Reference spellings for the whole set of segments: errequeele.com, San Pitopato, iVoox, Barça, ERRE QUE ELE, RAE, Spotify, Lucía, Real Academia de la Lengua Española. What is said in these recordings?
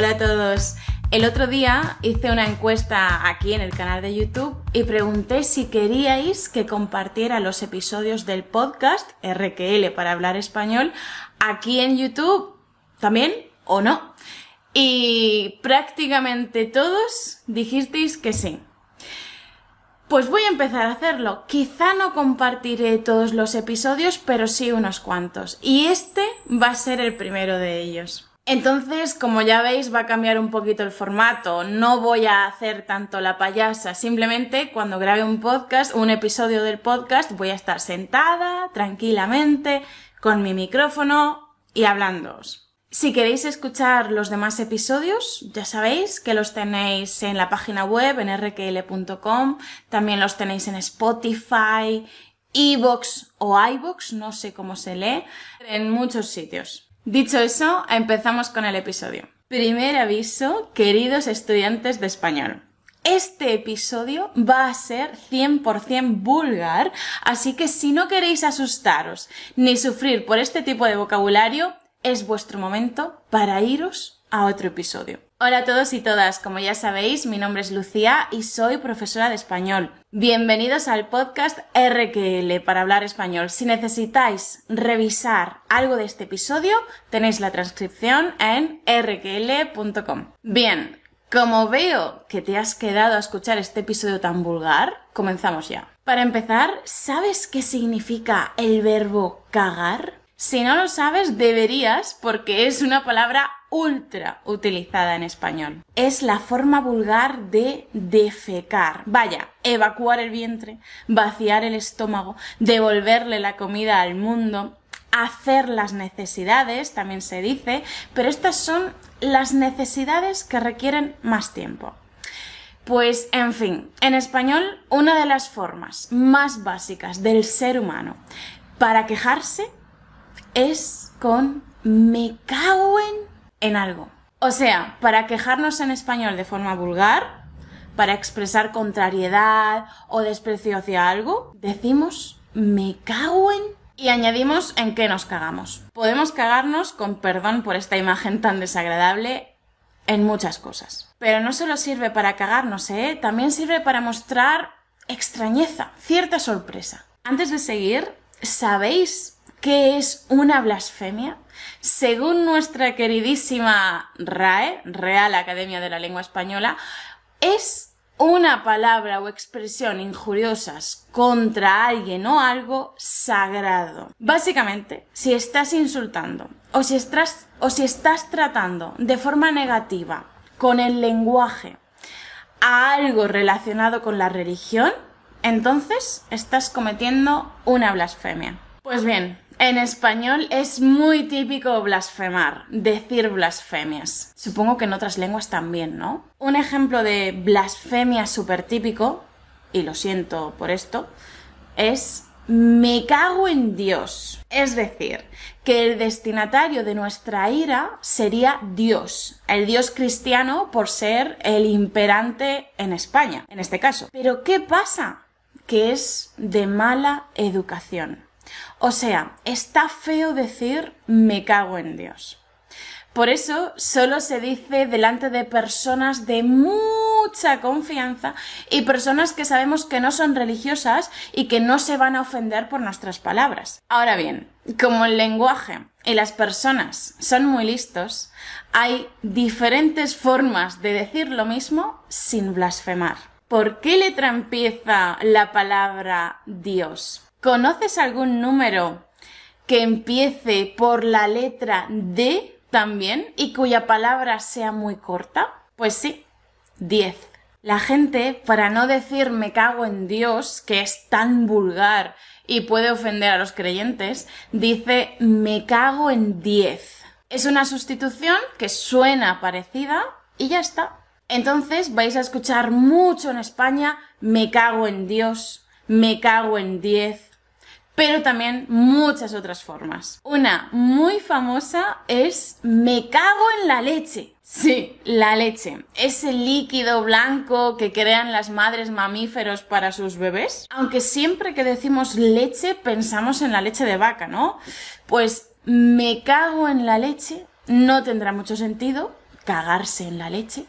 Hola a todos. El otro día hice una encuesta aquí en el canal de YouTube y pregunté si queríais que compartiera los episodios del podcast ERRE QUE ELE para hablar español aquí en YouTube también o no. Y prácticamente todos dijisteis que sí. Pues voy a empezar a hacerlo. Quizá no compartiré todos los episodios, pero sí unos cuantos. Y este va a ser el primero de ellos. Entonces, como ya veis, va a cambiar un poquito el formato. No voy a hacer tanto la payasa. Simplemente, cuando grabe un podcast, un episodio del podcast, voy a estar sentada, tranquilamente, con mi micrófono y hablándoos. Si queréis escuchar los demás episodios, ya sabéis que los tenéis en la página web, en errequeele.com, también los tenéis en Spotify, iVoox o iVoox, no sé cómo se lee, en muchos sitios. Dicho eso, empezamos con el episodio. Primer aviso, queridos estudiantes de español. Este episodio va a ser 100% vulgar, así que si no queréis asustaros ni sufrir por este tipo de vocabulario, es vuestro momento para iros a otro episodio. Hola a todos y todas, como ya sabéis, mi nombre es Lucía y soy profesora de español. Bienvenidos al podcast ERRE QUE ELE para hablar español. Si necesitáis revisar algo de este episodio, tenéis la transcripción en errequeele.com. Bien, como veo que te has quedado a escuchar este episodio tan vulgar, comenzamos ya. Para empezar, ¿sabes qué significa el verbo cagar? Si no lo sabes, deberías, porque es una palabra ultra utilizada en español. Es la forma vulgar de defecar. Vaya, evacuar el vientre, vaciar el estómago, devolverle la comida al mundo, hacer las necesidades, también se dice, pero estas son las necesidades que requieren más tiempo. Pues, en fin, en español, una de las formas más básicas del ser humano para quejarse es con me cago en algo. O sea, para quejarnos en español de forma vulgar, para expresar contrariedad o desprecio hacia algo, decimos me cago en y añadimos en qué nos cagamos. Podemos cagarnos, con perdón por esta imagen tan desagradable, en muchas cosas. Pero no solo sirve para cagarnos, también sirve para mostrar extrañeza, cierta sorpresa. Antes de seguir, ¿sabéis qué es una blasfemia? Según nuestra queridísima RAE, Real Academia de la Lengua Española, es una palabra o expresión injuriosas contra alguien o algo sagrado. Básicamente, si estás insultando o si estás tratando de forma negativa con el lenguaje a algo relacionado con la religión, entonces estás cometiendo una blasfemia. Pues bien, en español es muy típico blasfemar, decir blasfemias. Supongo que en otras lenguas también, ¿no? Un ejemplo de blasfemia súper típico, y lo siento por esto, es me cago en Dios. Es decir, que el destinatario de nuestra ira sería Dios, el Dios cristiano por ser el imperante en España, en este caso. Pero ¿qué pasa? Que es de mala educación. O sea, está feo decir me cago en Dios. Por eso solo se dice delante de personas de mucha confianza y personas que sabemos que no son religiosas y que no se van a ofender por nuestras palabras. Ahora bien, como el lenguaje y las personas son muy listos, hay diferentes formas de decir lo mismo sin blasfemar. ¿Por qué letra empieza la palabra Dios? ¿Conoces algún número que empiece por la letra D también y cuya palabra sea muy corta? Pues sí, 10. La gente, para no decir me cago en Dios, que es tan vulgar y puede ofender a los creyentes, dice me cago en 10. Es una sustitución que suena parecida y ya está. Entonces vais a escuchar mucho en España me cago en Dios, me cago en 10. Pero también muchas otras formas. Una muy famosa es me cago en la leche. Sí, la leche. Ese líquido blanco que crean las madres mamíferos para sus bebés. Aunque siempre que decimos leche pensamos en la leche de vaca, ¿no? Pues me cago en la leche no tendrá mucho sentido. cagarse en la leche,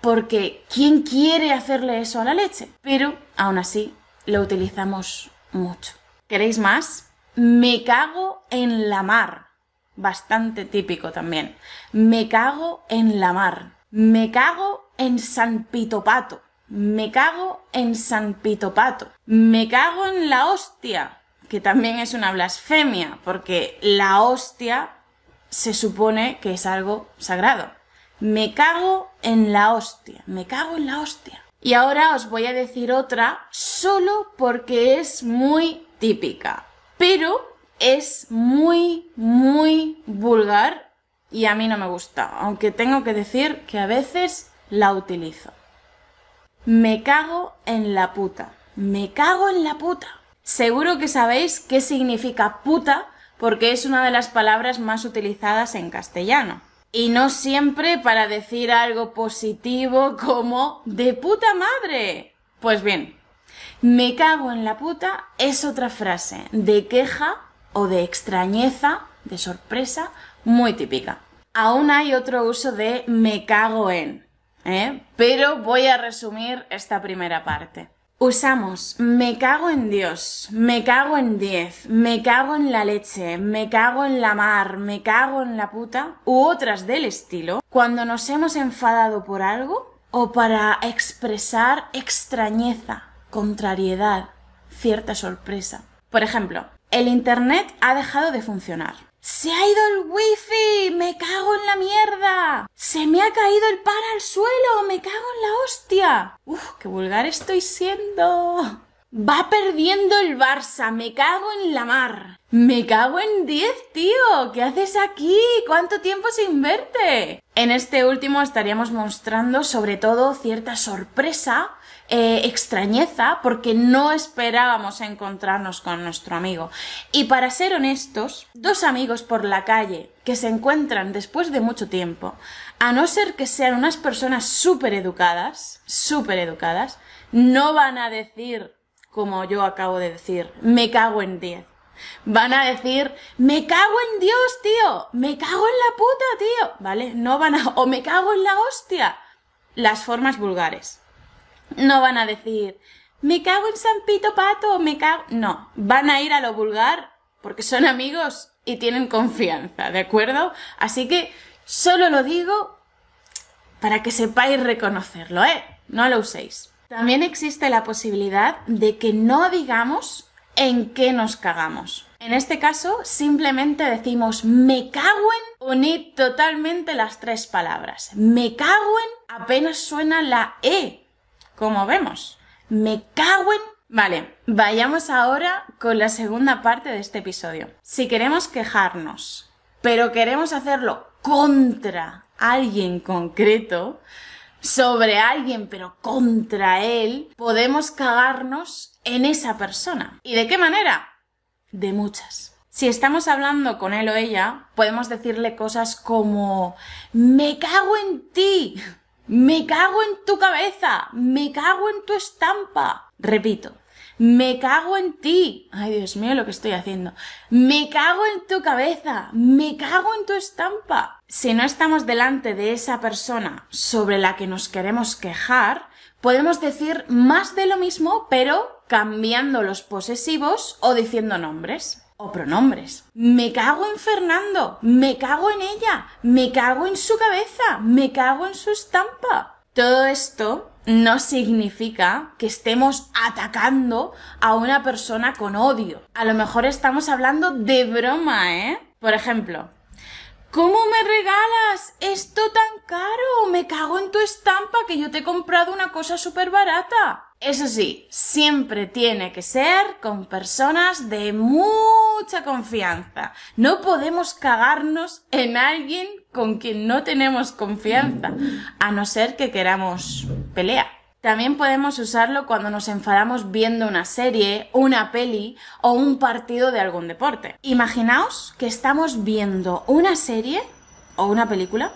porque ¿quién quiere hacerle eso a la leche? Pero aún así lo utilizamos mucho. ¿Queréis más? Me cago en la mar. Bastante típico también. Me cago en la mar. Me cago en San Pitopato. Me cago en San Pitopato. Me cago en la hostia, que también es una blasfemia, porque la hostia se supone que es algo sagrado. Me cago en la hostia. Me cago en la hostia. Y ahora os voy a decir otra solo porque es muy típica, pero es muy, muy vulgar y a mí no me gusta, aunque tengo que decir que a veces la utilizo. Me cago en la puta. Me cago en la puta. Seguro que sabéis qué significa puta porque es una de las palabras más utilizadas en castellano. Y no siempre para decir algo positivo como ¡de puta madre! Pues bien, me cago en la puta es otra frase de queja o de extrañeza, de sorpresa, muy típica. Aún hay otro uso de me cago en. Pero voy a resumir esta primera parte. Usamos me cago en Dios, me cago en 10, me cago en la leche, me cago en la mar, me cago en la puta u otras del estilo cuando nos hemos enfadado por algo o para expresar extrañeza, contrariedad, cierta sorpresa. Por ejemplo, el internet ha dejado de funcionar. ¡Se ha ido el wifi! ¡Me cago en la mierda! ¡Se me ha caído el pan al suelo! ¡Me cago en la hostia! ¡Uf, qué vulgar estoy siendo! ¡Va perdiendo el Barça! ¡Me cago en la mar! ¡Me cago en 10, tío! ¿Qué haces aquí? ¿Cuánto tiempo sin verte? En este último estaríamos mostrando sobre todo cierta sorpresa, extrañeza, porque no esperábamos encontrarnos con nuestro amigo. Y para ser honestos, dos amigos por la calle que se encuentran después de mucho tiempo, a no ser que sean unas personas súper educadas, no van a decir, como yo acabo de decir, me cago en 10. Van a decir, me cago en Dios, tío, me cago en la puta, tío, ¿vale? No van a, o me cago en la hostia, las formas vulgares. No van a decir, me cago en San Pito Pato, me cago... No, van a ir a lo vulgar porque son amigos y tienen confianza, ¿de acuerdo? Así que solo lo digo para que sepáis reconocerlo, ¿eh? No lo uséis. También existe la posibilidad de que no digamos en qué nos cagamos. En este caso, simplemente decimos me cago en, unir totalmente las tres palabras. Me cago en, apenas suena la E. Como vemos, me cago en... Vale, vayamos ahora con la segunda parte de este episodio. Si queremos quejarnos, pero queremos hacerlo contra alguien concreto, sobre alguien pero contra él, podemos cagarnos en esa persona. ¿Y de qué manera? De muchas. Si estamos hablando con él o ella, podemos decirle cosas como me cago en ti... Me cago en tu cabeza, me cago en tu estampa. Repito, me cago en ti. Ay, Dios mío, lo que estoy haciendo. Me cago en tu cabeza, me cago en tu estampa. Si no estamos delante de esa persona sobre la que nos queremos quejar, podemos decir más de lo mismo, pero cambiando los posesivos o diciendo nombres o pronombres. Me cago en Fernando, me cago en ella, me cago en su cabeza, me cago en su estampa. Todo esto no significa que estemos atacando a una persona con odio. A lo mejor estamos hablando de broma, ¿eh? Por ejemplo, ¿cómo me regalas esto tan caro? Me cago en tu estampa que yo te he comprado una cosa súper barata. Eso sí, siempre tiene que ser con personas de mucha confianza. No podemos cagarnos en alguien con quien no tenemos confianza, a no ser que queramos pelea. También podemos usarlo cuando nos enfadamos viendo una serie, una peli o un partido de algún deporte. Imaginaos que estamos viendo una serie o una película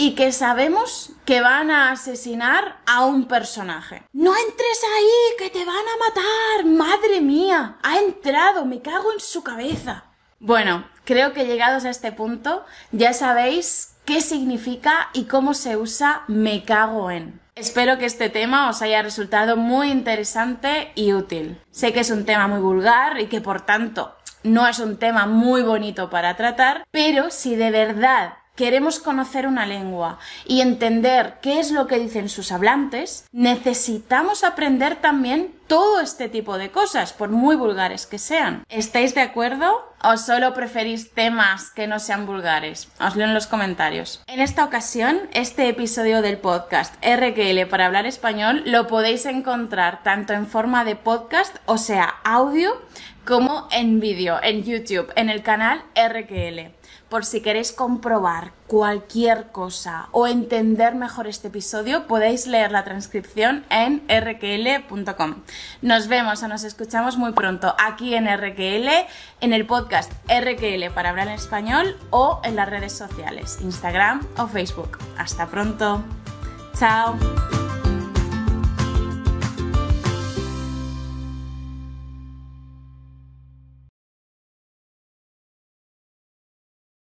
y que sabemos que van a asesinar a un personaje. ¡No entres ahí, que te van a matar! ¡Madre mía! ¡Ha entrado! ¡Me cago en su cabeza! Bueno, creo que llegados a este punto ya sabéis qué significa y cómo se usa me cago en. Espero que este tema os haya resultado muy interesante y útil. Sé que es un tema muy vulgar y que por tanto no es un tema muy bonito para tratar, pero si de verdad queremos conocer una lengua y entender qué es lo que dicen sus hablantes, necesitamos aprender también todo este tipo de cosas, por muy vulgares que sean. ¿Estáis de acuerdo? ¿O solo preferís temas que no sean vulgares? Os leo en los comentarios. En esta ocasión, este episodio del podcast ERRE QUE ELE para hablar español lo podéis encontrar tanto en forma de podcast, o sea, audio, como en vídeo, en YouTube, en el canal ERRE QUE ELE. Por si queréis comprobar cualquier cosa o entender mejor este episodio, podéis leer la transcripción en errequeele.com. Nos vemos o nos escuchamos muy pronto aquí en ERRE QUE ELE, en el podcast ERRE QUE ELE para hablar en español o en las redes sociales, Instagram o Facebook. ¡Hasta pronto! ¡Chao!